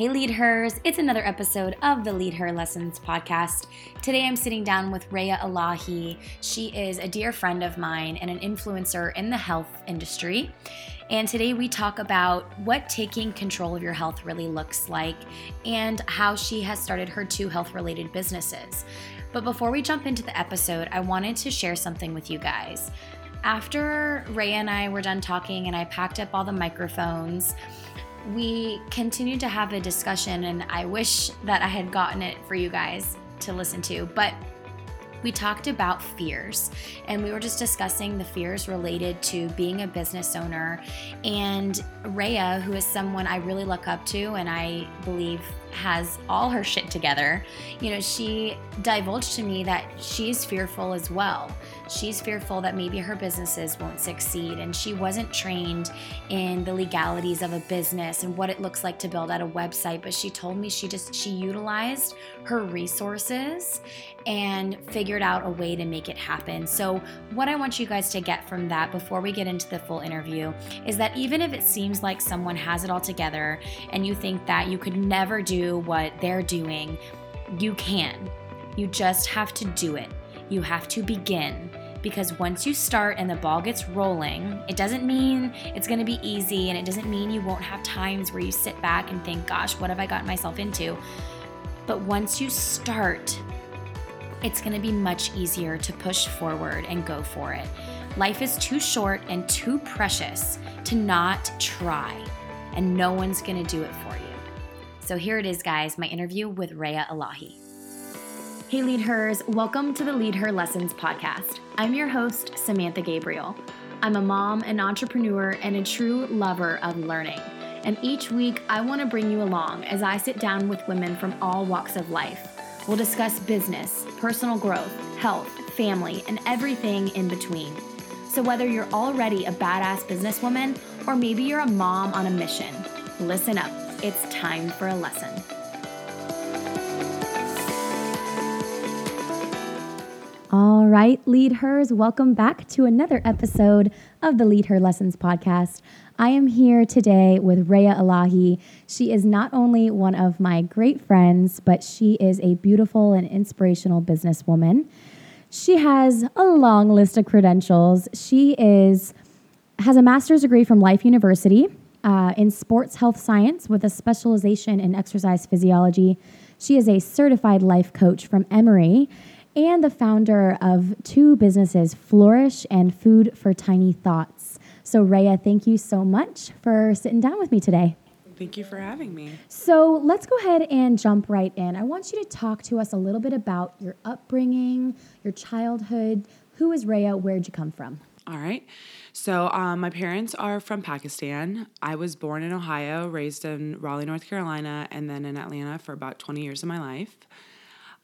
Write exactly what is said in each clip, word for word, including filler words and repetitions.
Hey Lead Hers, it's another episode of the Lead Her Lessons podcast. Today I'm sitting down with Raya Alahi. She is a dear friend of mine and an influencer in the health industry. And today we talk about what taking control of your health really looks like and how she has started her two health-related businesses. But before we jump into the episode, I wanted to share something with you guys. After Raya and I were done talking and I packed up all the microphones, we continued to have a discussion, and I wish that I had gotten it for you guys to listen to, but we talked about fears, and we were just discussing the fears related to being a business owner. And Raya, who is someone I really look up to and I believe has all her shit together, you know, she divulged to me that she's fearful as well. She's fearful that maybe her businesses won't succeed, and she wasn't trained in the legalities of a business and what it looks like to build out a website, but she told me she just she utilized her resources and figured out a way to make it happen. So what I want you guys to get from that before we get into the full interview is that even if it seems like someone has it all together and you think that you could never do what they're doing, you can. You just have to do it. You have to begin, because once you start and the ball gets rolling, it doesn't mean it's going to be easy, and it doesn't mean you won't have times where you sit back and think, gosh, what have I gotten myself into? But once you start, it's going to be much easier to push forward and go for it. Life is too short and too precious to not try, and no one's going to do it for you. So here it is, guys, my interview with Raya Alahi. Hey Lead Hers, welcome to the Lead Her Lessons podcast. I'm your host, Samantha Gabriel. I'm a mom, an entrepreneur, and a true lover of learning. And each week, I want to bring you along as I sit down with women from all walks of life. We'll discuss business, personal growth, health, family, and everything in between. So whether you're already a badass businesswoman, or maybe you're a mom on a mission, listen up. It's time for a lesson. All right, Lead Hers, welcome back to another episode of the Lead Her Lessons podcast. I am here today with Raya Alahi. She is not only one of my great friends, but she is a beautiful and inspirational businesswoman. She has a long list of credentials. She is has a master's degree from Life University, Uh, in sports health science with a specialization in exercise physiology. She is a certified life coach from Emory and the founder of two businesses, Flourish and Food for Tiny Thoughts. So Raya, thank you so much for sitting down with me today. Thank you for having me. So let's go ahead and jump right in. I want you to talk to us a little bit about your upbringing, your childhood. Who is Raya? Where'd you come from? All right. So um, my parents are from Pakistan. I was born in Ohio, raised in Raleigh, North Carolina, and then in Atlanta for about twenty years of my life.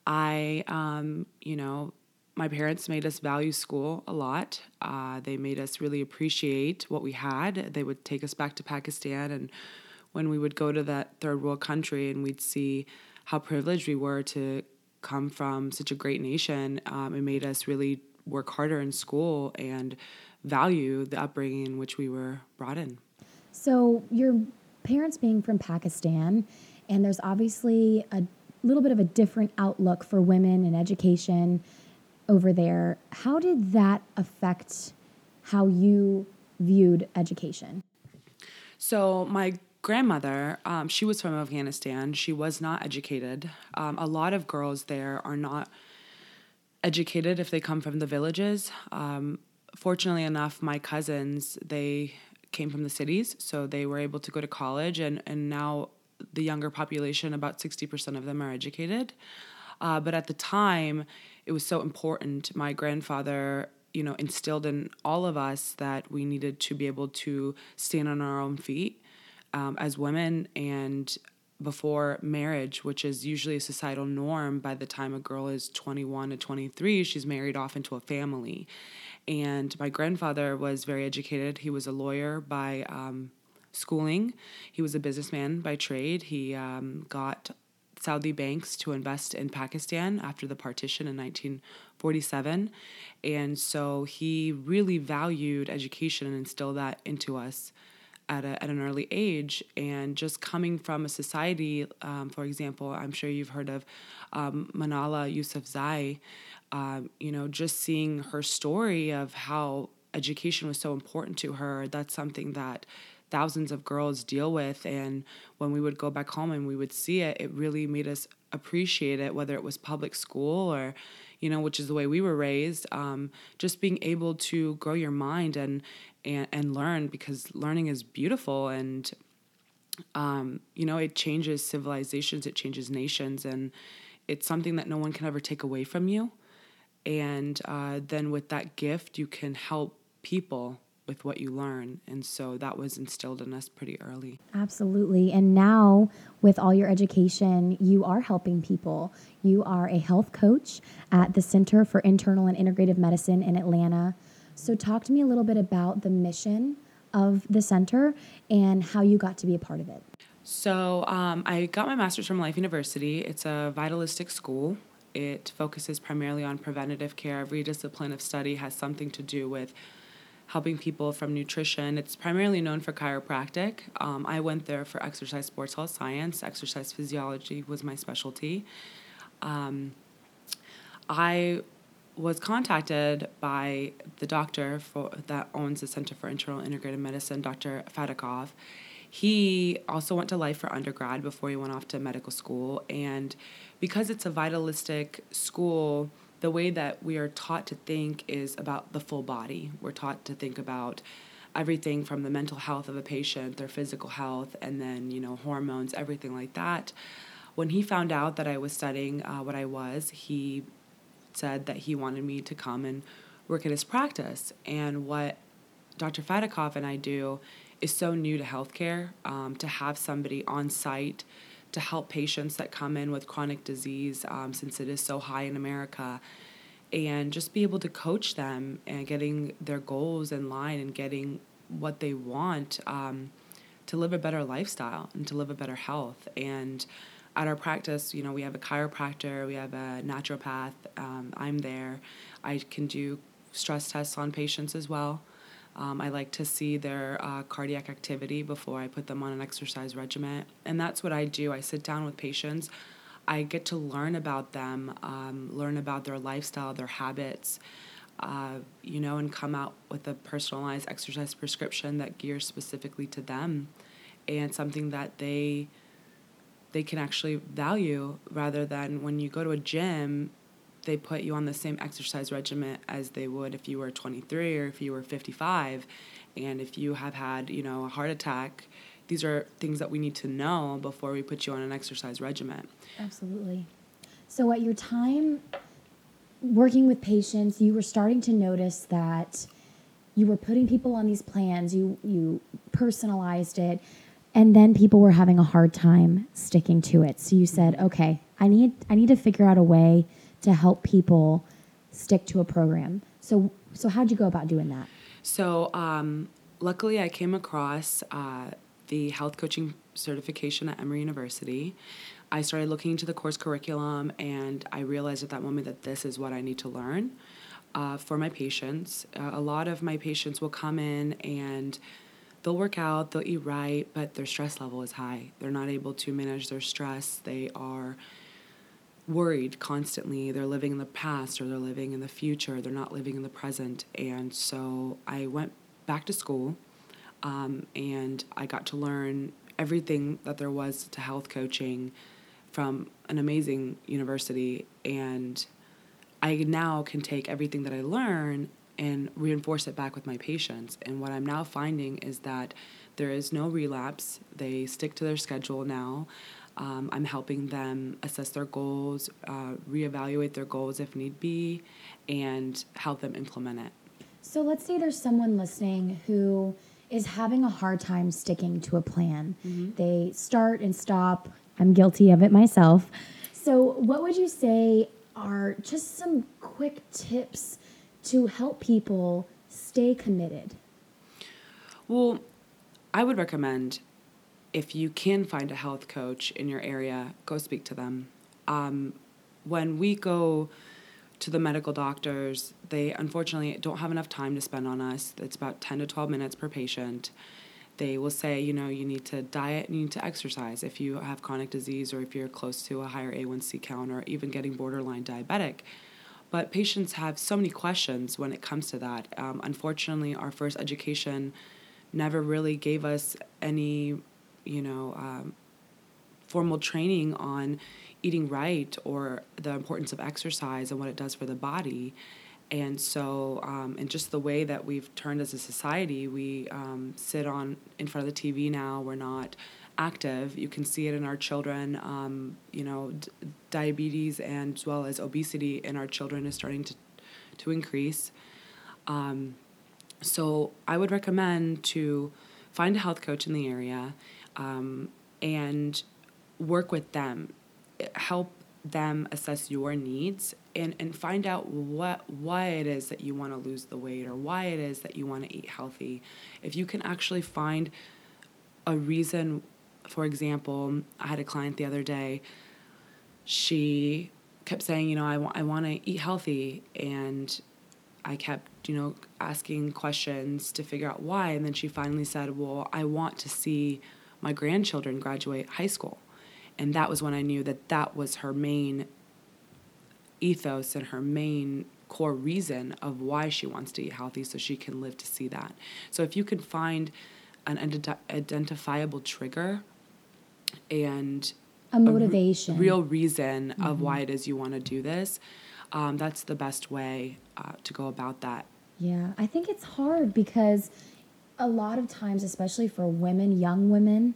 I, um, you know, my parents made us value school a lot. Uh, they made us really appreciate what we had. They would take us back to Pakistan, and when we would go to that third world country and we'd see how privileged we were to come from such a great nation, um, it made us really work harder in school and value the upbringing in which we were brought in. So your parents being from Pakistan, and there's obviously a little bit of a different outlook for women and education over there. How did that affect how you viewed education? So my grandmother, um, she was from Afghanistan. She was not educated. Um, a lot of girls there are not educated if they come from the villages. Um, fortunately enough, my cousins, they came from the cities, so they were able to go to college, and, and now the younger population, about sixty percent of them are educated. Uh, but at the time, it was so important. My grandfather, you know, instilled in all of us that we needed to be able to stand on our own feet um, as women, and before marriage, which is usually a societal norm, by the time a girl is twenty-one to twenty-three, she's married off into a family. And my grandfather was very educated. He was a lawyer by um, schooling. He was a businessman by trade. He um, got Saudi banks to invest in Pakistan after the partition in nineteen forty-seven. And so he really valued education and instilled that into us at a, at an early age, and just coming from a society, um, for example, I'm sure you've heard of um, Malala Yousafzai, um, you know, just seeing her story of how education was so important to her. That's something that thousands of girls deal with. And when we would go back home and we would see it, it really made us appreciate it, whether it was public school or, you know, which is the way we were raised, um, just being able to grow your mind and, and, and learn, because learning is beautiful. And, um, you know, it changes civilizations, it changes nations, and it's something that no one can ever take away from you. And uh, then with that gift, you can help people with what you learn. And so that was instilled in us pretty early. Absolutely. And now with all your education, you are helping people. You are a health coach at the Center for Internal and Integrative Medicine in Atlanta. So talk to me a little bit about the mission of the center and how you got to be a part of it. So um, I got my master's from Life University. It's a vitalistic school. It focuses primarily on preventative care. Every discipline of study has something to do with helping people from nutrition. It's primarily known for chiropractic. Um, I went there for exercise, sports, health science. Exercise physiology was my specialty. Um, I was contacted by the doctor for, that owns the Center for Internal and Integrative Medicine, Doctor Fatakhov. He also went to Life for undergrad before he went off to medical school. And because it's a vitalistic school, the way that we are taught to think is about the full body. We're taught to think about everything from the mental health of a patient, their physical health, and then, you know, hormones, everything like that. When he found out that I was studying uh, what I was, he said that he wanted me to come and work at his practice. And what Doctor Fatakhov and I do is so new to healthcare, um, to have somebody on site to help patients that come in with chronic disease, um, since it is so high in America, and just be able to coach them and getting their goals in line and getting what they want, um, to live a better lifestyle and to live a better health. And at our practice, you know, we have a chiropractor, we have a naturopath. Um, I'm there. I can do stress tests on patients as well. Um, I like to see their uh, cardiac activity before I put them on an exercise regimen. And that's what I do. I sit down with patients. I get to learn about them, um, learn about their lifestyle, their habits, uh, you know, and come out with a personalized exercise prescription that gears specifically to them and something that they they can actually value, rather than when you go to a gym, they put you on the same exercise regimen as they would if you were twenty-three or if you were fifty-five. And if you have had, you know, a heart attack, these are things that we need to know before we put you on an exercise regimen. Absolutely. So at your time working with patients, you were starting to notice that you were putting people on these plans, you, you personalized it, and then people were having a hard time sticking to it. So you said, okay, I need, I need to figure out a way to help people stick to a program. So so how'd you go about doing that? So um, luckily I came across uh, the health coaching certification at Emory University. I started looking into the course curriculum, and I realized at that moment that this is what I need to learn uh, for my patients. Uh, a lot of my patients will come in and they'll work out, they'll eat right, but their stress level is high. They're not able to manage their stress. They are worried constantly. They're living in the past, or they're living in the future. They're not living in the present. And so I went back to school, um, and I got to learn everything that there was to health coaching from an amazing university. And I now can take everything that I learn and reinforce it back with my patients. And what I'm now finding is that there is no relapse. They stick to their schedule now. Um, I'm helping them assess their goals, uh, reevaluate their goals if need be, and help them implement it. So let's say there's someone listening who is having a hard time sticking to a plan. Mm-hmm. They start and stop. I'm guilty of it myself. So what would you say are just some quick tips to help people stay committed? Well, I would recommend, if you can find a health coach in your area, go speak to them. Um, when we go to the medical doctors, they unfortunately don't have enough time to spend on us. It's about ten to twelve minutes per patient. they will say, you know, you need to diet and you need to exercise. If you have chronic disease or if you're close to a higher A one C count or even getting borderline diabetic. But patients have so many questions when it comes to that. Um, unfortunately, our first education never really gave us any, you know, um, formal training on eating right or the importance of exercise and what it does for the body. And so, um, and just the way that we've turned as a society, we um, sit on in front of the T V now. We're not active. You can see it in our children. Um, you know, d- diabetes and as well as obesity in our children is starting to to increase. Um, so I would recommend to find a health coach in the area, um, and work with them, help them assess your needs and, and find out what why it is that you want to lose the weight or why it is that you want to eat healthy. If you can actually find a reason, for example, I had a client the other day, she kept saying, you know, I, wa- I want to eat healthy. And I kept, you know, asking questions to figure out why. And then she finally said, well, I want to see my grandchildren graduate high school. And that was when I knew that that was her main ethos and her main core reason of why she wants to eat healthy, so she can live to see that. So if you can find an ident- identifiable trigger and a motivation, a re- real reason mm-hmm. of why it is you want to do this, um, that's the best way uh, to go about that. Yeah, I think it's hard because a lot of times, especially for women, young women,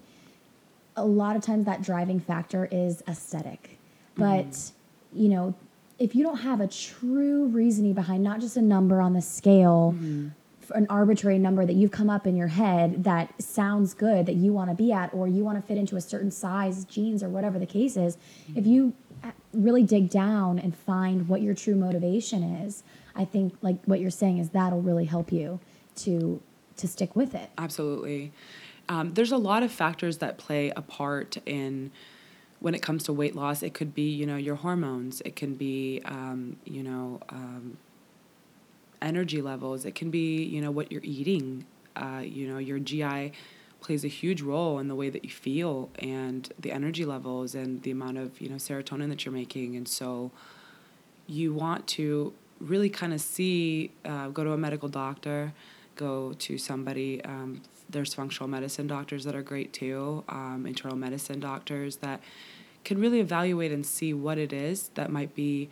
a lot of times that driving factor is aesthetic. But, mm. you know, if you don't have a true reasoning behind not just a number on the scale, mm. an arbitrary number that you've come up in your head that sounds good, that you want to be at, or you want to fit into a certain size, jeans, or whatever the case is, mm. if you really dig down and find what your true motivation is, I think like what you're saying is that'll really help you to to stick with it. Absolutely. Um, there's a lot of factors that play a part in when it comes to weight loss. It could be, you know, your hormones. It can be, um, you know, um, energy levels. It can be, you know, what you're eating. Uh, you know, your G I plays a huge role in the way that you feel and the energy levels and the amount of, you know, serotonin that you're making. And so you want to really kind of see, uh, go to a medical doctor, go to somebody, um, there's functional medicine doctors that are great too, um, internal medicine doctors that can really evaluate and see what it is that might be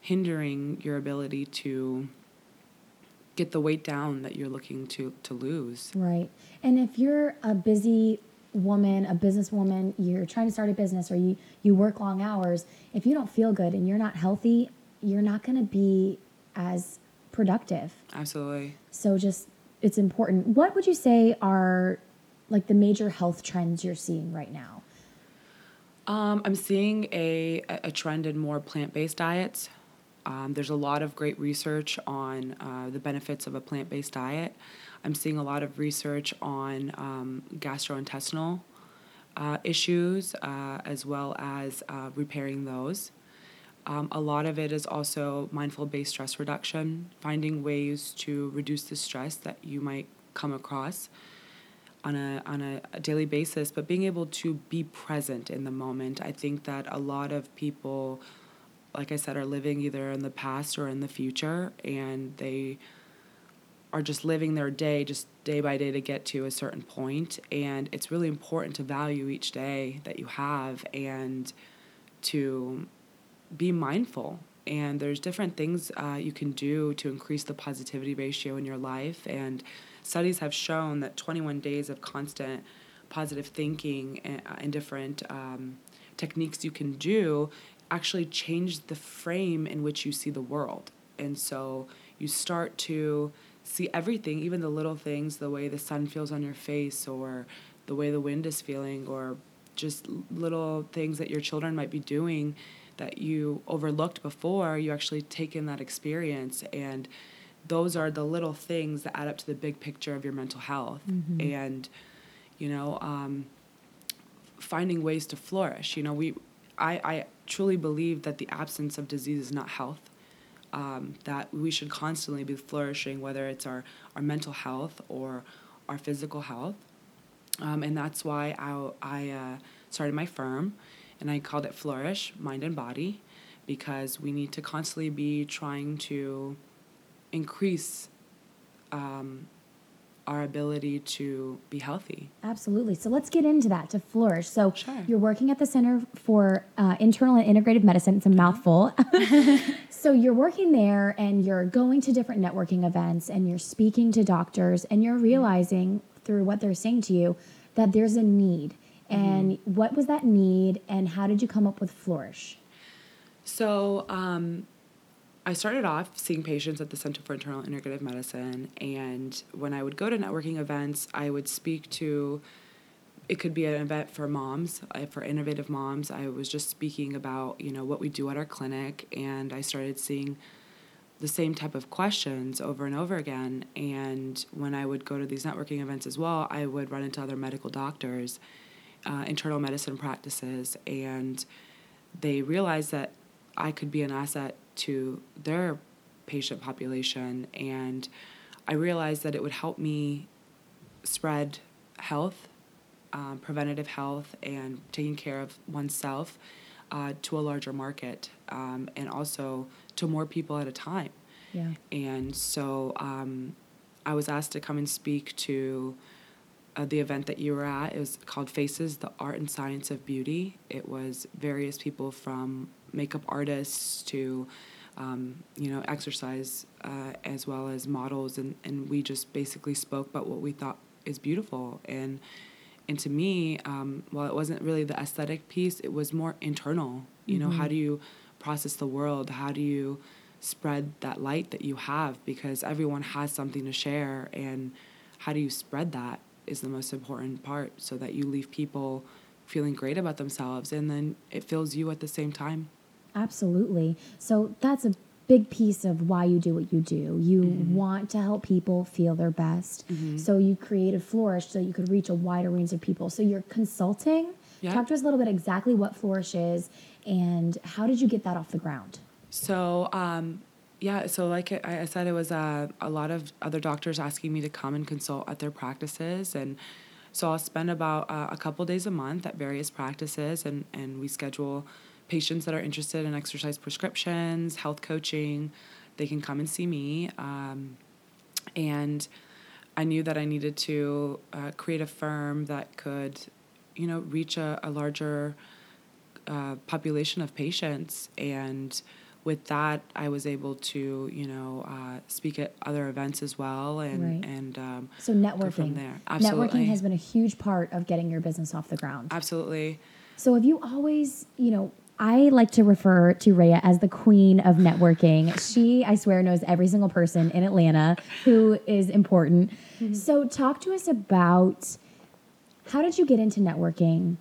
hindering your ability to get the weight down that you're looking to, to lose. Right. And if you're a busy woman, a businesswoman, you're trying to start a business or you, you work long hours, if you don't feel good and you're not healthy, you're not going to be as productive. Absolutely. So just it's important. What would you say are like the major health trends you're seeing right now? Um, I'm seeing a, a trend in more plant-based diets. Um, there's a lot of great research on uh, the benefits of a plant-based diet. I'm seeing a lot of research on um, gastrointestinal uh, issues uh, as well as uh, repairing those. Um, a lot of it is also mindful-based stress reduction, finding ways to reduce the stress that you might come across on a on a, a daily basis, but being able to be present in the moment. I think that a lot of people, like I said, are living either in the past or in the future, and they are just living their day just day by day to get to a certain point. And it's really important to value each day that you have and to be mindful. And there's different things uh, you can do to increase the positivity ratio in your life. And studies have shown that twenty-one days of constant positive thinking and, and different um, techniques you can do actually change the frame in which you see the world. And so you start to see everything, even the little things, the way the sun feels on your face or the way the wind is feeling or just little things that your children might be doing that you overlooked before. You actually take in that experience, and those are the little things that add up to the big picture of your mental health. Mm-hmm. And, you know, um, finding ways to flourish. You know, we, I, I truly believe that the absence of disease is not health, um, that we should constantly be flourishing, whether it's our, our mental health or our physical health. Um, and that's why I, I uh, started my firm, and I called it Flourish, Mind and Body, because we need to constantly be trying to increase um, our ability to be healthy. Absolutely. So let's get into that, to flourish. So sure. You're working at the Center for uh, Internal and Integrative Medicine. It's a mouthful. So you're working there, and you're going to different networking events, and you're speaking to doctors, and you're realizing through what they're saying to you that there's a need. And mm-hmm. What was that need, and how did you come up with Flourish? So um, I started off seeing patients at the Center for Internal and Integrative Medicine, and when I would go to networking events, I would speak to, it could be an event for moms, for innovative moms. I was just speaking about, you know, what we do at our clinic, and I started seeing the same type of questions over and over again. And when I would go to these networking events as well, I would run into other medical doctors, uh, internal medicine practices, and they realized that I could be an asset to their patient population. And I realized that it would help me spread health, um, preventative health, and taking care of oneself uh, to a larger market, um, and also to more people at a time. Yeah. And so um, I was asked to come and speak to uh, the event that you were at. It was called Faces, the Art and Science of Beauty. It was various people from makeup artists to, um, you know, exercise, uh, as well as models. And, and we just basically spoke about what we thought is beautiful. And, and to me, um, while it wasn't really the aesthetic piece, it was more internal, you mm-hmm. know, how do you process the world? How do you spread that light that you have? Because everyone has something to share, and how do you spread that is the most important part, so that you leave people feeling great about themselves, and then it fills you at the same time. Absolutely. So that's a big piece of why you do what you do. You mm-hmm. want to help people feel their best. Mm-hmm. So you created Flourish so you could reach a wider range of people. So you're consulting. Yep. Talk to us a little bit exactly what Flourish is, and how did you get that off the ground? So, um, yeah, so like I said, it was uh, a lot of other doctors asking me to come and consult at their practices, and so I'll spend about uh, a couple days a month at various practices, and, and we schedule patients that are interested in exercise prescriptions, health coaching. They can come and see me. Um, and I knew that I needed to uh, create a firm that could, you know, reach a, a larger uh, population of patients. And with that, I was able to, you know, uh, speak at other events as well, and right. and um, so networking go from there. Absolutely. Networking has been a huge part of getting your business off the ground. Absolutely. So have you always, you know, I like to refer to Raya as the queen of networking. She, I swear, knows every single person in Atlanta who is important. Mm-hmm. So talk to us about, how did you get into networking?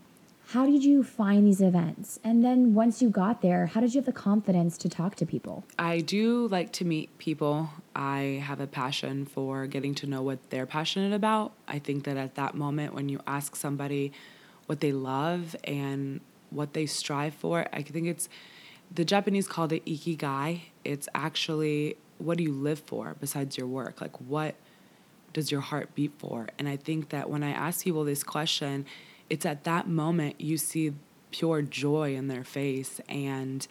How did you find these events? And then once you got there, how did you have the confidence to talk to people? I do like to meet people. I have a passion for getting to know what they're passionate about. I think that at that moment, when you ask somebody what they love and what they strive for, I think it's, the Japanese called it ikigai. It's actually, what do you live for besides your work? Like, what does your heart beat for? And I think that when I ask people this question, it's at that moment you see pure joy in their face. And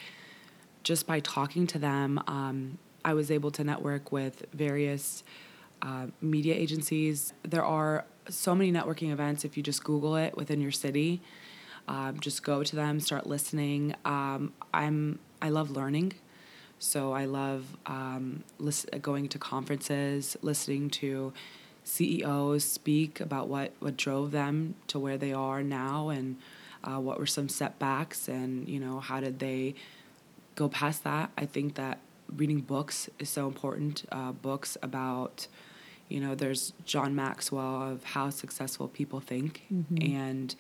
just by talking to them, um, I was able to network with various uh, media agencies. There are so many networking events, if you just Google it, within your city. Um, just go to them, start listening. Um, I'm I love learning. So I love um, listen, going to conferences, listening to C E Os speak about what, what drove them to where they are now, and uh, what were some setbacks, and, you know, how did they go past that. I think that reading books is so important, uh, books about, you know, there's John Maxwell of How Successful People Think, mm-hmm. and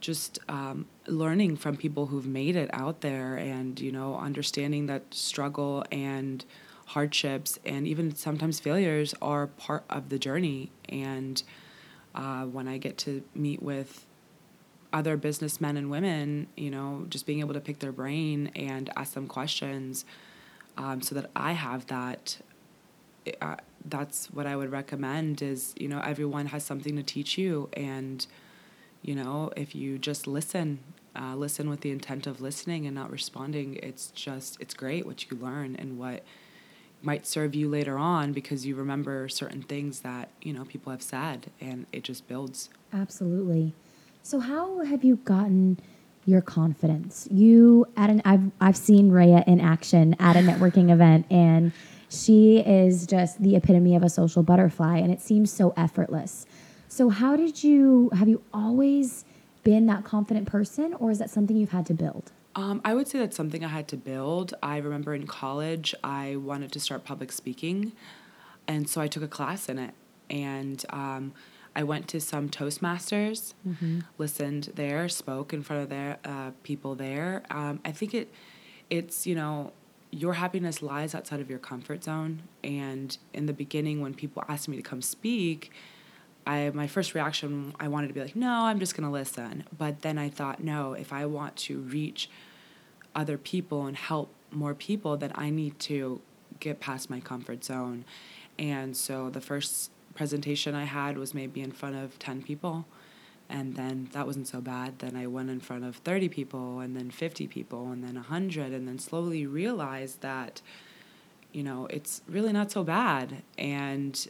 just um, learning from people who've made it out there, and, you know, understanding that struggle and hardships and even sometimes failures are part of the journey. And uh, when I get to meet with other businessmen and women, you know, just being able to pick their brain and ask them questions, um, so that I have that uh, that's what I would recommend is, you know, everyone has something to teach you. And, you know, if you just listen, uh, listen with the intent of listening and not responding, it's just, it's great what you learn and what might serve you later on, because you remember certain things that, you know, people have said, and it just builds. Absolutely. So how have you gotten your confidence? You at an, I've, I've seen Raya in action at a networking event, and she is just the epitome of a social butterfly, and it seems so effortless. So how did you, have you always been that confident person, or is that something you've had to build? Um, I would say that's something I had to build. I remember in college, I wanted to start public speaking, and so I took a class in it, and um, I went to some Toastmasters, mm-hmm. listened there, spoke in front of their uh, people there. Um, I think it, it's, you know, your happiness lies outside of your comfort zone. And in the beginning, when people asked me to come speak, I my first reaction, I wanted to be like, no, I'm just going to listen. But then I thought, no, if I want to reach other people and help more people, then I need to get past my comfort zone. And so the first presentation I had was maybe in front of ten people. And then that wasn't so bad. Then I went in front of thirty people, and then fifty people, and then one hundred, and then slowly realized that, you know, it's really not so bad. And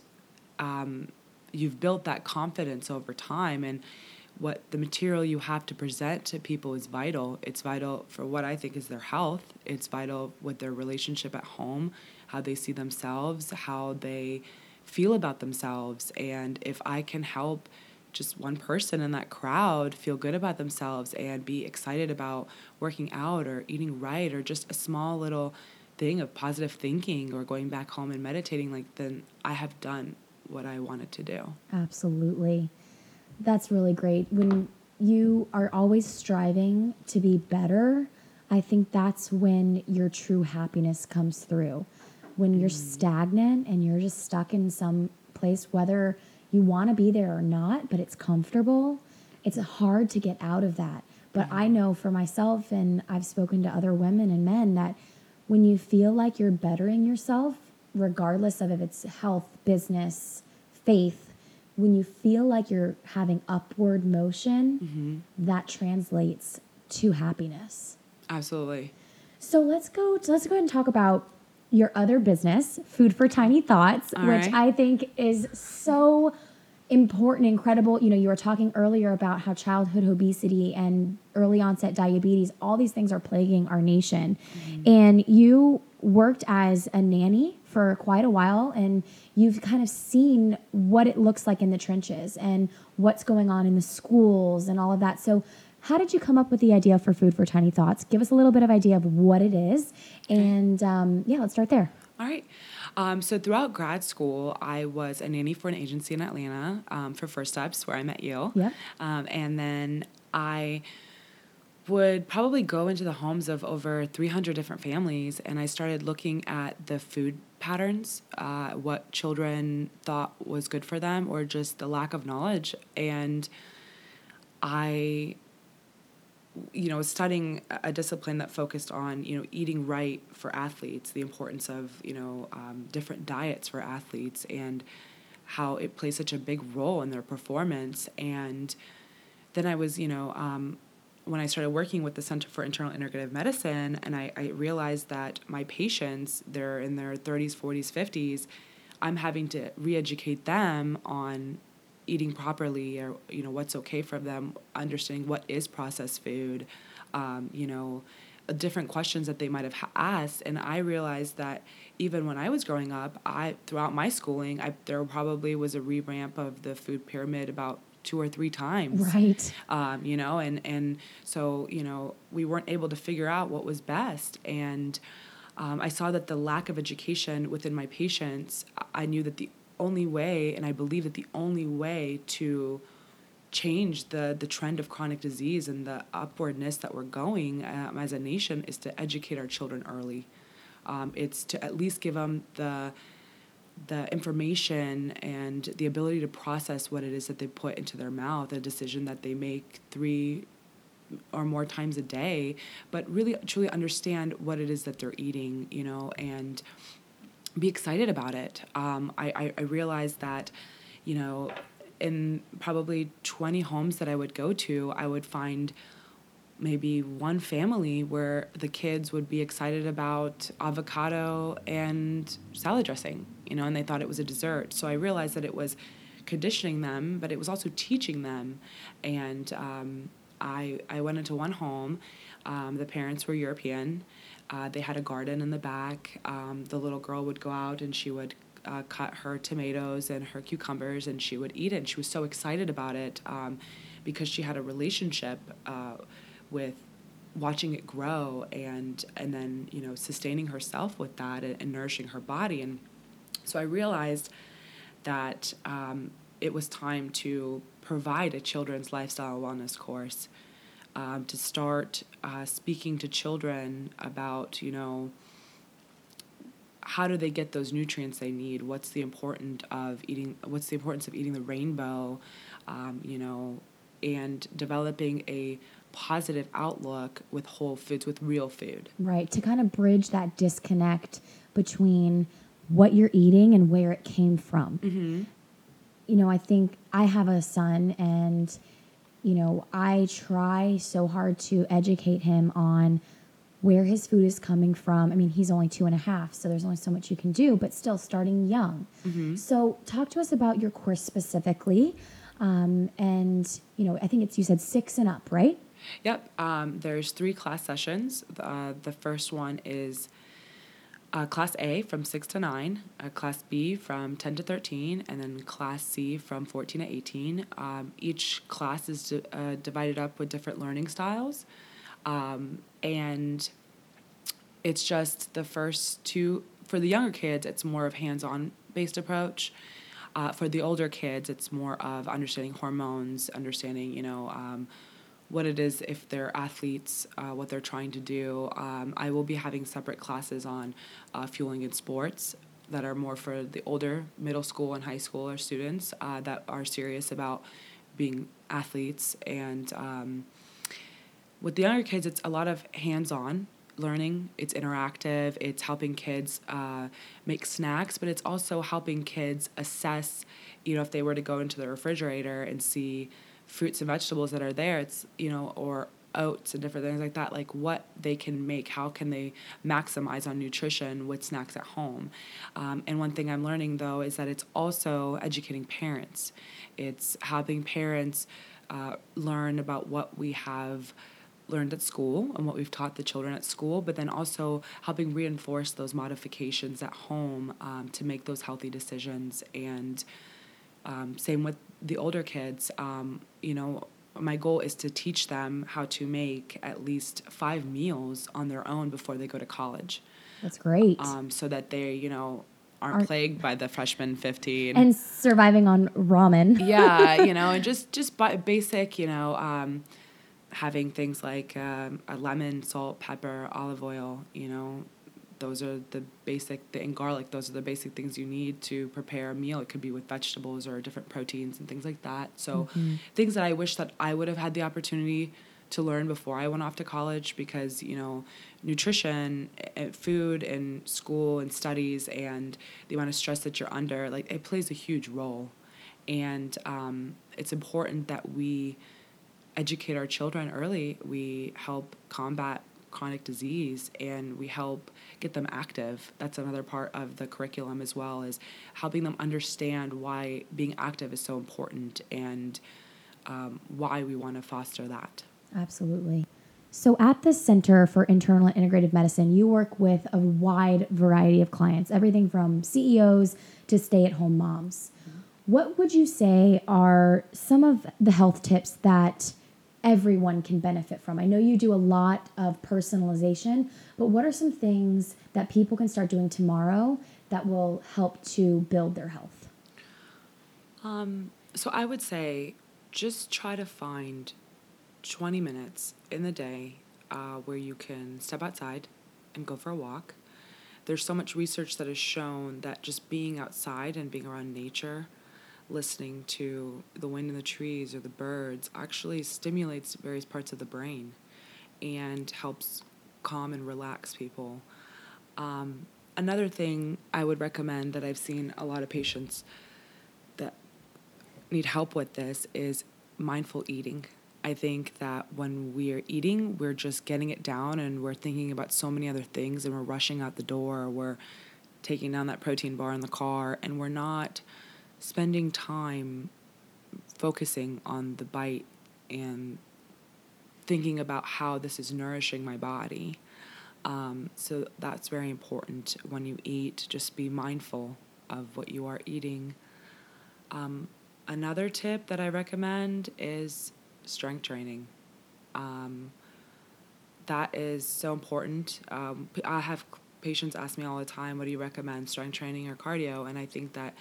um, you've built that confidence over time. And what the material you have to present to people is vital. It's vital for what I think is their health. It's vital with their relationship at home, how they see themselves, how they feel about themselves. And if I can help just one person in that crowd feel good about themselves and be excited about working out or eating right, or just a small little thing of positive thinking or going back home and meditating, like, then I have done what I wanted to do. Absolutely. That's really great. When you are always striving to be better, I think that's when your true happiness comes through. When you're mm. stagnant and you're just stuck in some place, whether you want to be there or not, but it's comfortable, it's hard to get out of that. But mm-hmm. I know for myself, and I've spoken to other women and men, that when you feel like you're bettering yourself, regardless of if it's health, business, faith, when you feel like you're having upward motion, mm-hmm. that translates to happiness. Absolutely. So let's go, let's go ahead and talk about your other business, Food for Tiny Thoughts, all which right. I think is so important, incredible. You know, you were talking earlier about how childhood obesity and early onset diabetes, all these things are plaguing our nation. Mm-hmm. And you worked as a nanny for quite a while, and you've kind of seen what it looks like in the trenches and what's going on in the schools and all of that. So how did you come up with the idea for Food for Tiny Thoughts? Give us a little bit of idea of what it is. And um, yeah, let's start there. All right. Um, so throughout grad school, I was a nanny for an agency in Atlanta um, for First Steps, where I met you. Yeah. Um, and then I would probably go into the homes of over three hundred different families, and I started looking at the food patterns, uh, what children thought was good for them, or just the lack of knowledge. And I... you know, studying a discipline that focused on, you know, eating right for athletes, the importance of, you know, um, different diets for athletes and how it plays such a big role in their performance. And then I was, you know, um, when I started working with the Center for Internal and Integrative Medicine, and I, I realized that my patients, they're in their thirties, forties, fifties, I'm having to re-educate them on eating properly, or, you know, what's okay for them, understanding what is processed food, um, you know, different questions that they might have asked. And I realized that even when I was growing up, I throughout my schooling, I, there probably was a revamp of the food pyramid about two or three times. Right. Um, you know, and, and so, you know, we weren't able to figure out what was best. And um, I saw that the lack of education within my patients, I knew that the only way, and I believe that the only way to change the the trend of chronic disease and the upwardness that we're going um, as a nation is to educate our children early. Um, it's to at least give them the the information and the ability to process what it is that they put into their mouth, a decision that they make three or more times a day, but really truly understand what it is that they're eating, you know, and be excited about it. Um, I, I, I realized that, you know, in probably twenty homes that I would go to, I would find maybe one family where the kids would be excited about avocado and salad dressing, you know, and they thought it was a dessert. So I realized that it was conditioning them, but it was also teaching them. And um, I I went into one home. Um, the parents were European. Uh, they had a garden in the back. Um, the little girl would go out and she would uh, cut her tomatoes and her cucumbers and she would eat it. And she was so excited about it um, because she had a relationship uh, with watching it grow and and then, you know, sustaining herself with that and, and nourishing her body. And so I realized that um, it was time to provide a children's lifestyle wellness course. Um, to start uh, speaking to children about, you know, how do they get those nutrients they need? What's the importance of eating? What's the importance of eating the rainbow? Um, you know, and developing a positive outlook with whole foods, with real food. Right, to kind of bridge that disconnect between what you're eating and where it came from. Mm-hmm. You know, I think I have a son and. You know, I try so hard to educate him on where his food is coming from. I mean, he's only two and a half, so there's only so much you can do, but still starting young. Mm-hmm. So talk to us about your course specifically. Um, and, you know, I think it's, you said six and up, right? Yep. Um, there's three class sessions. Uh, the first one is uh, class A from six to nine, uh, class B from ten to thirteen, and then class C from fourteen to eighteen. Um, each class is d- uh, divided up with different learning styles. Um, and it's just the first two, for the younger kids, it's more of hands-on based approach. Uh, for the older kids, it's more of understanding hormones, understanding, you know, um, what it is if they're athletes, uh, what they're trying to do. Um, I will be having separate classes on uh, fueling in sports that are more for the older middle school and high schooler students uh, that are serious about being athletes. And um, with the younger kids, it's a lot of hands-on learning. It's interactive. It's helping kids uh, make snacks, but it's also helping kids assess, you know, if they were to go into the refrigerator and see fruits and vegetables that are there, it's, you know, or oats and different things like that, like what they can make, how can they maximize on nutrition with snacks at home. Um, and one thing I'm learning, though, is that it's also educating parents. It's helping parents uh, learn about what we have learned at school and what we've taught the children at school, but then also helping reinforce those modifications at home um, to make those healthy decisions. And um, same with the older kids, um, you know, my goal is to teach them how to make at least five meals on their own before they go to college. That's great. Um, so that they, you know, aren't Are- plagued by the freshman fifteen. And surviving on ramen. Yeah, you know, and just, just basic, you know, um, having things like um, a lemon, salt, pepper, olive oil, you know, those are the basic, the, and garlic, those are the basic things you need to prepare a meal. It could be with vegetables or different proteins and things like that. So mm-hmm. Things that I wish that I would have had the opportunity to learn before I went off to college, because, you know, nutrition, and food and school and studies and the amount of stress that you're under, like it plays a huge role. And um, it's important that we educate our children early. We help combat chronic disease and we help get them active. That's another part of the curriculum as well, is helping them understand why being active is so important and um, why we want to foster that. Absolutely. So at the Center for Internal and Integrative Medicine, you work with a wide variety of clients, everything from C E Os to stay-at-home moms. Mm-hmm. What would you say are some of the health tips that everyone can benefit from? I know you do a lot of personalization, but what are some things that people can start doing tomorrow that will help to build their health? Um, so I would say just try to find twenty minutes in the day uh, where you can step outside and go for a walk. There's so much research that has shown that just being outside and being around nature, listening to the wind in the trees or the birds, actually stimulates various parts of the brain and helps calm and relax people. Um, another thing I would recommend that I've seen a lot of patients that need help with this is mindful eating. I think that when we're eating, we're just getting it down and we're thinking about so many other things and we're rushing out the door. We're taking down that protein bar in the car and we're not spending time focusing on the bite and thinking about how this is nourishing my body. Um, so that's very important when you eat. Just be mindful of what you are eating. Um, another tip that I recommend is strength training. Um, that is so important. Um, I have patients ask me all the time, what do you recommend, strength training or cardio? And I think that,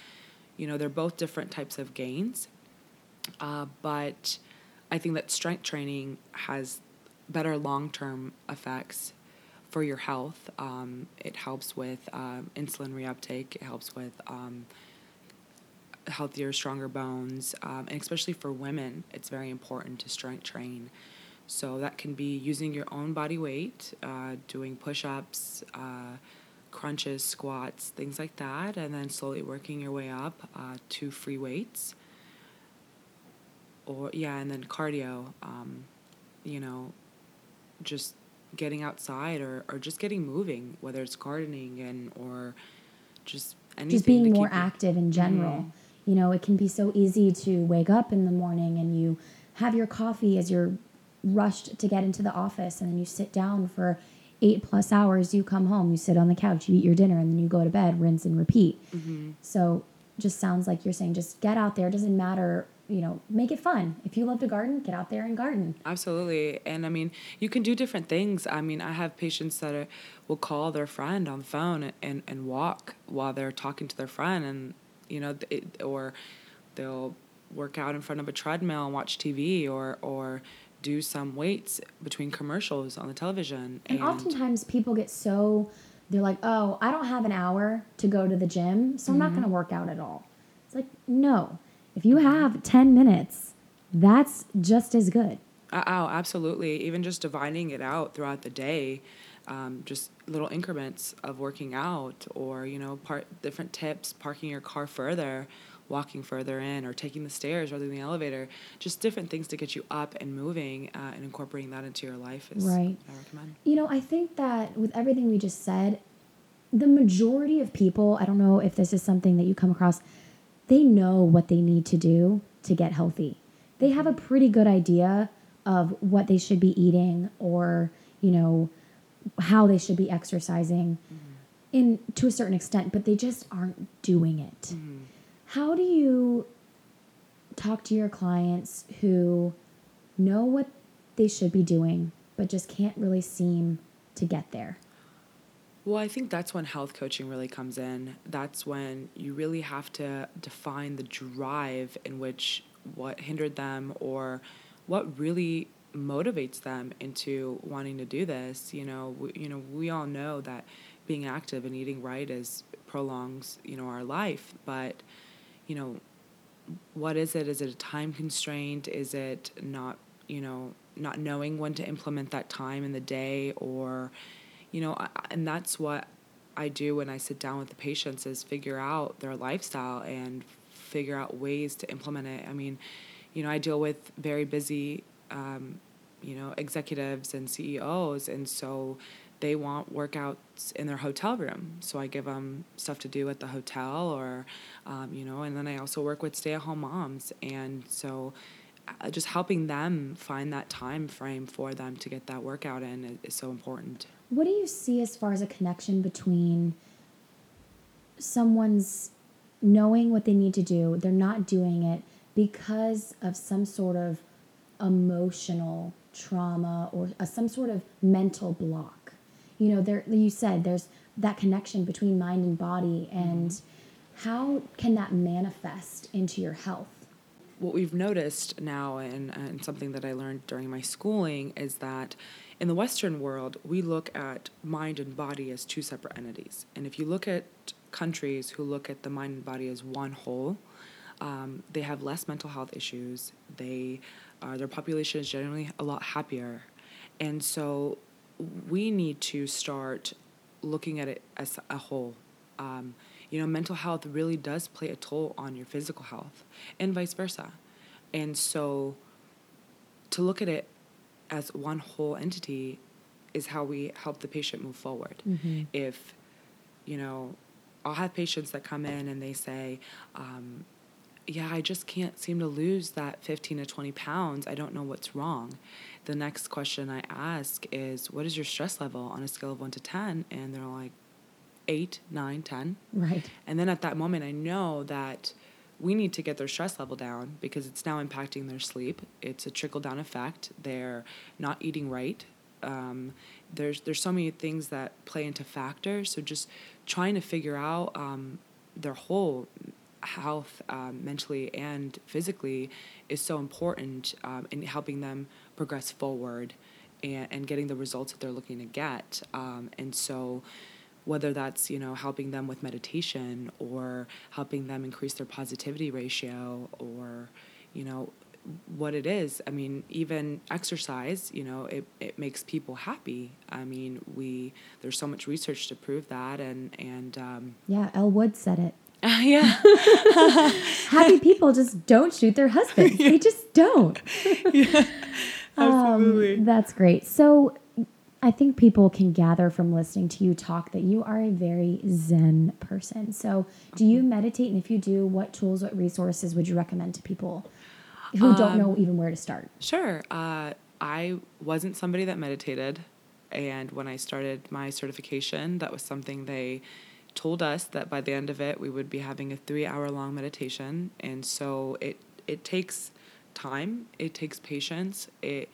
you know, they're both different types of gains. Uh, but I think that strength training has better long-term effects for your health. Um, it helps with um, insulin reuptake. It helps with um, healthier, stronger bones. Um, and especially for women, it's very important to strength train. So that can be using your own body weight, uh, doing push-ups, uh, crunches, squats, things like that, and then slowly working your way up uh, to free weights. Or yeah, and then cardio, um, you know, just getting outside or, or just getting moving, whether it's gardening and or just anything. Just being more active in general. Mm-hmm. You know, it can be so easy to wake up in the morning and you have your coffee as you're rushed to get into the office, and then you sit down for eight plus hours, you come home, you sit on the couch, you eat your dinner, and then you go to bed, rinse and repeat. Mm-hmm. So just sounds like you're saying just get out there. It doesn't matter, you know, make it fun. If you love to garden, get out there and garden. Absolutely. And I mean, you can do different things. I mean, I have patients that are, will call their friend on the phone and, and walk while they're talking to their friend, and, you know, it, or they'll work out in front of a treadmill and watch T V or, or do some weights between commercials on the television. And, and oftentimes people get so, they're like, oh, I don't have an hour to go to the gym, so I'm mm-hmm. not going to work out at all. It's like, no. If you have ten minutes, that's just as good. Oh, absolutely. Even just dividing it out throughout the day, um, just little increments of working out or, you know, part different tips, parking your car further, walking further in, or taking the stairs rather than the elevator, just different things to get you up and moving uh, and incorporating that into your life is right. What I recommend. You know, I think that with everything we just said, the majority of people, I don't know if this is something that you come across, they know what they need to do to get healthy. They have a pretty good idea of what they should be eating or, you know, how they should be exercising mm-hmm. in to a certain extent, but they just aren't doing it. Mm-hmm. How do you talk to your clients who know what they should be doing, but just can't really seem to get there? Well, I think that's when health coaching really comes in. That's when you really have to define the drive in which what hindered them or what really motivates them into wanting to do this. You know, we, you know, we all know that being active and eating right is prolongs, you know, our life, but you know, what is it? Is it a time constraint? Is it not, you know, not knowing when to implement that time in the day or, you know, and that's what I do when I sit down with the patients is figure out their lifestyle and figure out ways to implement it. I mean, you know, I deal with very busy, um, you know, executives and C E Os, and so they want workouts in their hotel room. So I give them stuff to do at the hotel or, um, you know, and then I also work with stay-at-home moms. And so just helping them find that time frame for them to get that workout in is so important. What do you see as far as a connection between someone's knowing what they need to do, they're not doing it because of some sort of emotional trauma or a, some sort of mental block? You know, there you said there's that connection between mind and body, and mm-hmm. how can that manifest into your health? What we've noticed now, and, and something that I learned during my schooling, is that in the Western world, we look at mind and body as two separate entities. And if you look at countries who look at the mind and body as one whole, um, they have less mental health issues. They, uh, their population is generally a lot happier. And so we need to start looking at it as a whole. Um, you know, mental health really does play a toll on your physical health and vice versa. And so to look at it as one whole entity is how we help the patient move forward. Mm-hmm. If, you know, I'll have patients that come in and they say, um, yeah, I just can't seem to lose that fifteen to twenty pounds. I don't know what's wrong. The next question I ask is, what is your stress level on a scale of one to ten? And they're like, eight, nine, ten. Right. And then at that moment, I know that we need to get their stress level down because it's now impacting their sleep. It's a trickle-down effect. They're not eating right. Um, there's there's so many things that play into factors. So just trying to figure out um, their whole health, um, mentally and physically, is so important um, in helping them progress forward and, and getting the results that they're looking to get. Um, and so whether that's, you know, helping them with meditation or helping them increase their positivity ratio or, you know, what it is. I mean, even exercise, you know, it, it makes people happy. I mean, we, there's so much research to prove that. And, and, um, yeah, Elle Wood said it. Uh, yeah. Happy people just don't shoot their husbands. Yeah. They just don't. Yeah, absolutely. Um, that's great. So I think people can gather from listening to you talk that you are a very Zen person. So do you meditate? And if you do, what tools, what resources would you recommend to people who um, don't know even where to start? Sure. Uh, I wasn't somebody that meditated. And when I started my certification, that was something they told us, that by the end of it, we would be having a three hour long meditation. And so it, it takes time. It takes patience. It,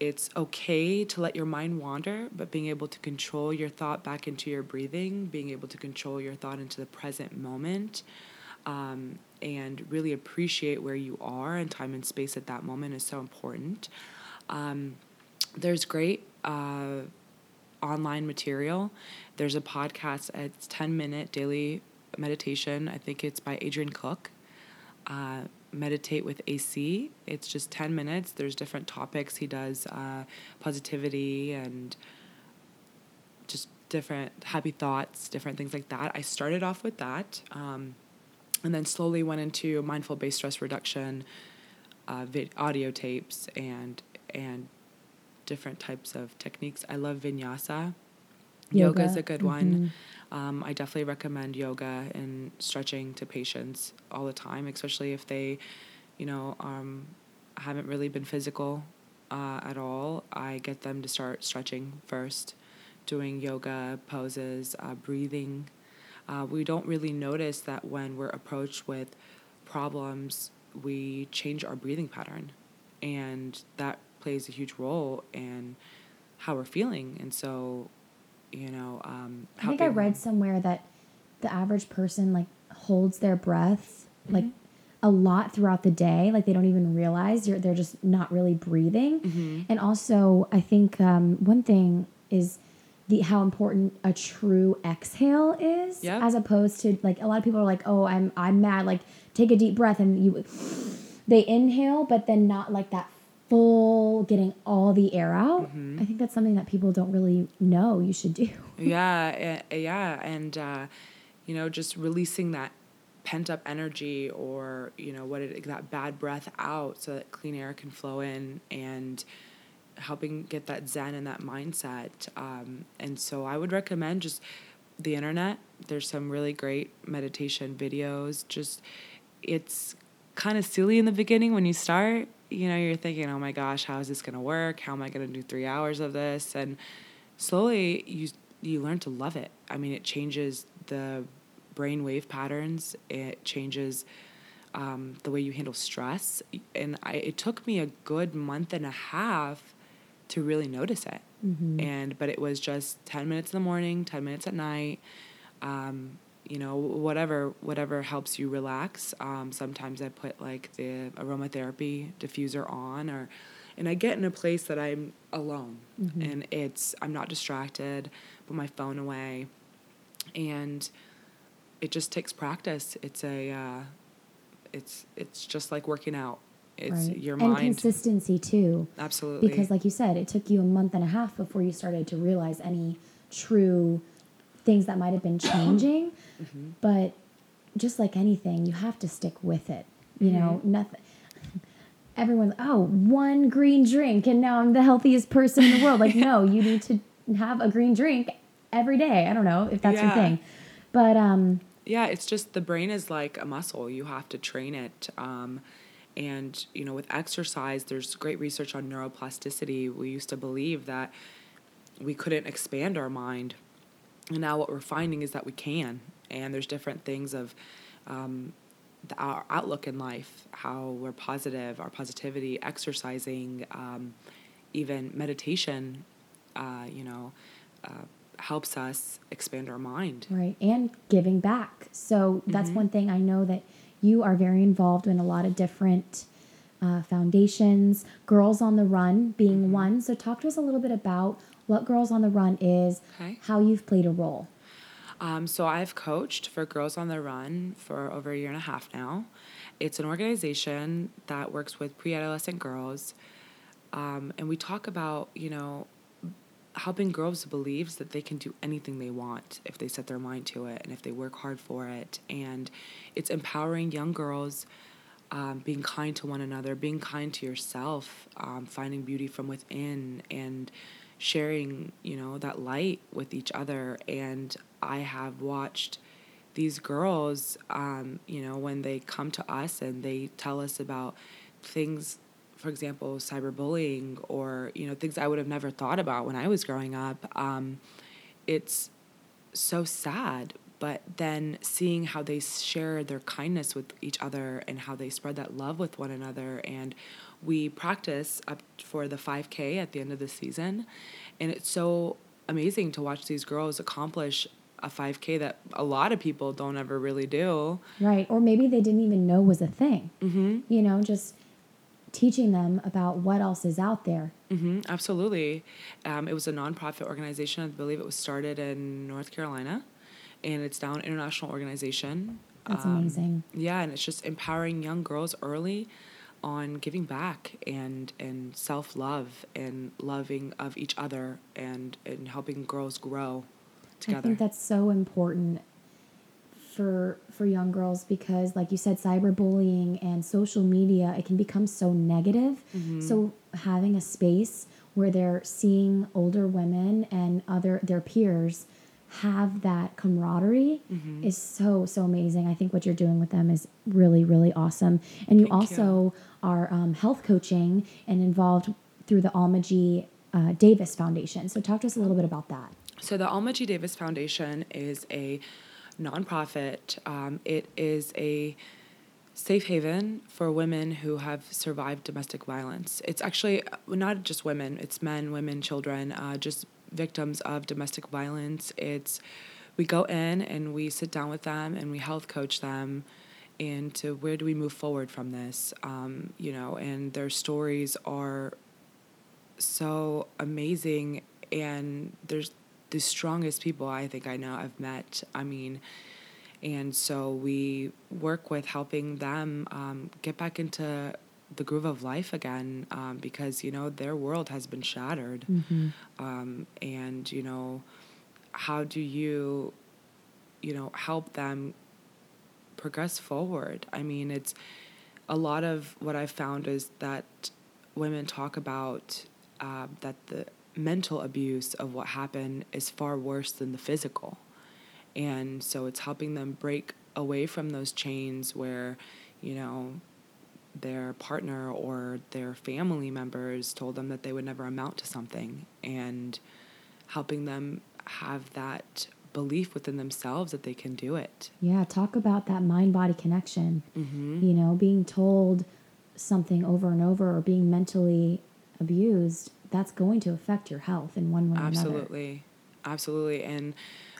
It's okay to let your mind wander, but being able to control your thought back into your breathing, being able to control your thought into the present moment, um, and really appreciate where you are and time and space at that moment is so important. Um, there's great uh, online material. There's a podcast. It's ten minute daily meditation. I think it's by Adrian Cook. Uh, Meditate with A C. It's just ten minutes. There's different topics. He does uh, positivity and just different happy thoughts, different things like that. I started off with that um, and then slowly went into mindful-based stress reduction, uh, vid- audio tapes, and and different types of techniques. I love vinyasa. Yoga is a good mm-hmm. one. Um, I definitely recommend yoga and stretching to patients all the time, especially if they, you know, um, haven't really been physical uh, at all. I get them to start stretching first, doing yoga poses, uh, breathing. Uh, we don't really notice that when we're approached with problems, we change our breathing pattern, and that plays a huge role in how we're feeling. And so, you know, um, I think I read somewhere that the average person like holds their breath mm-hmm. like a lot throughout the day. Like they don't even realize you're, they're just not really breathing. Mm-hmm. And also I think, um, one thing is the, how important a true exhale is yep. as opposed to like, a lot of people are like, oh, I'm, I'm mad. Like take a deep breath and you, they inhale, but then not like that full, getting all the air out. Mm-hmm. I think that's something that people don't really know you should do. yeah, yeah, and uh, you know, just releasing that pent up energy or you know what it that bad breath out, so that clean air can flow in and helping get that zen and that mindset. Um, and so I would recommend just the internet. There's some really great meditation videos. Just it's kind of silly in the beginning when you start. You know, you're thinking, oh my gosh, how is this going to work? How am I going to do three hours of this? And slowly you you learn to love it. I mean, it changes the brainwave patterns. It changes um, the way you handle stress. And I, it took me a good month and a half to really notice it. Mm-hmm. And but it was just ten minutes in the morning, ten minutes at night, um, you know, whatever, whatever helps you relax. Um, sometimes I put like the aromatherapy diffuser on or, and I get in a place that I'm alone mm-hmm. and it's, I'm not distracted, put my phone away, and it just takes practice. It's a, uh, it's, it's just like working out. It's right. your mind. And consistency too. Absolutely. Because like you said, it took you a month and a half before you started to realize any true things that might have been changing, mm-hmm. but just like anything, you have to stick with it. You mm-hmm. know, nothing. Everyone's, oh, one green drink and now I'm the healthiest person in the world. Like, yeah. no, you need to have a green drink every day. I don't know if that's yeah. your thing. But, um, yeah, it's just the brain is like a muscle. You have to train it. Um, and, you know, with exercise, there's great research on neuroplasticity. We used to believe that we couldn't expand our mind. And now what we're finding is that we can. And there's different things of, um, the, our outlook in life, how we're positive, our positivity, exercising, um, even meditation, uh, you know, uh, helps us expand our mind. Right. And giving back. So that's mm-hmm. one thing I know that you are very involved in a lot of different uh, foundations, Girls on the Run being mm-hmm. one. So talk to us a little bit about what Girls on the Run is, okay. how you've played a role. Um, so I've coached for Girls on the Run for over a year and a half now. It's an organization that works with pre-adolescent girls. Um, and we talk about, you know, helping girls believe that they can do anything they want if they set their mind to it and if they work hard for it. And it's empowering young girls, um, being kind to one another, being kind to yourself, um, finding beauty from within and sharing, you know, that light with each other. And I have watched these girls, um, you know, when they come to us and they tell us about things, for example, cyberbullying or, you know, things I would have never thought about when I was growing up. Um, it's so sad, but then seeing how they share their kindness with each other and how they spread that love with one another. And we practice up for the five K at the end of the season. And it's so amazing to watch these girls accomplish a five K that a lot of people don't ever really do. Right. Or maybe they didn't even know was a thing, mm-hmm. you know, just teaching them about what else is out there. Mm-hmm. Absolutely. Um, it was a nonprofit organization. I believe it was started in North Carolina and it's now an international organization. That's um, amazing. Yeah. And it's just empowering young girls early on giving back and, and self-love and loving of each other and, and helping girls grow together. I think that's so important for for young girls because, like you said, cyberbullying and social media, it can become so negative. Mm-hmm. So having a space where they're seeing older women and other their peers have that camaraderie mm-hmm. is so, so amazing. I think what you're doing with them is really, really awesome. And you Thank also you. are um, health coaching and involved through the Alma G. Uh, Davis Foundation. So talk to us a little bit about that. So the Alma G. Davis Foundation is a nonprofit. Um, it is a safe haven for women who have survived domestic violence. It's actually not just women. It's men, women, children, uh, just victims of domestic violence. It's we go in and we sit down with them and we health coach them into where do we move forward from this, um, you know, and their stories are so amazing. And there's the strongest people I think I know I've met. I mean, and so we work with helping them um, get back into the groove of life again, um, because, you know, their world has been shattered. Mm-hmm. Um, and, you know, how do you, you know, help them progress forward? I mean, it's a lot of what I've found is that women talk about uh, that the mental abuse of what happened is far worse than the physical. And so it's helping them break away from those chains where, you know, their partner or their family members told them that they would never amount to something, and helping them have that belief within themselves that they can do it. Yeah. Talk about that mind-body connection, mm-hmm. you know, being told something over and over or being mentally abused, that's going to affect your health in one way or another. Absolutely. Absolutely. And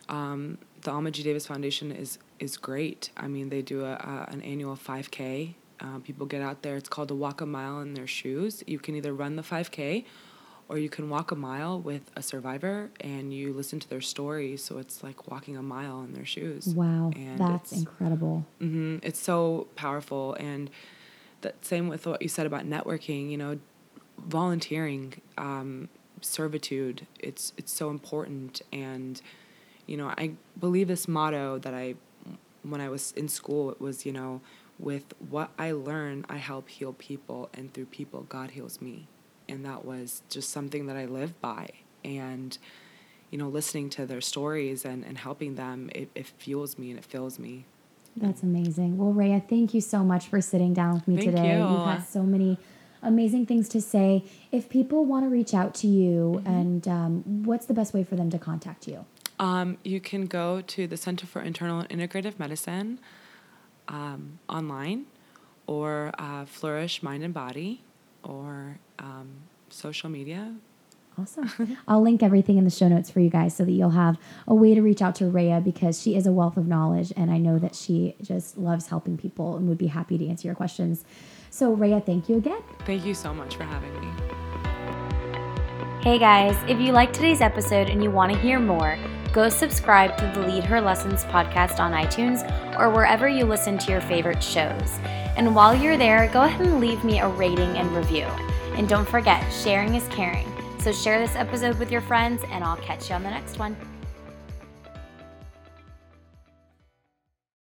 um, the Alma G. Davis Foundation is, is great. I mean, they do a, a an annual five K. Um, people get out there. It's called to walk a mile in their shoes. You can either run the five K or you can walk a mile with a survivor and you listen to their story. So it's like walking a mile in their shoes. Wow. And that's incredible. Mm-hmm, it's so powerful. And that same with what you said about networking, you know, volunteering, um, servitude, it's, it's so important. And, you know, I believe this motto that I, when I was in school, it was, you know, with what I learn, I help heal people, and through people, God heals me. And that was just something that I live by. And, you know, listening to their stories and, and helping them, it, it fuels me and it fills me. That's amazing. Well, Raya, thank you so much for sitting down with me thank today. You. You've had so many amazing things to say. If people want to reach out to you, mm-hmm. and um, what's the best way for them to contact you? Um, you can go to the Center for Internal and Integrative Medicine um, online, or uh, Flourish Mind and Body, or um, social media. Awesome. I'll link everything in the show notes for you guys so that you'll have a way to reach out to Raya, because she is a wealth of knowledge, and I know that she just loves helping people and would be happy to answer your questions. So Raya, thank you again. Thank you so much for having me. Hey guys, if you liked today's episode and you want to hear more, go subscribe to the Lead Her Lessons podcast on iTunes or wherever you listen to your favorite shows. And while you're there, go ahead and leave me a rating and review. And don't forget, sharing is caring. So share this episode with your friends, and I'll catch you on the next one.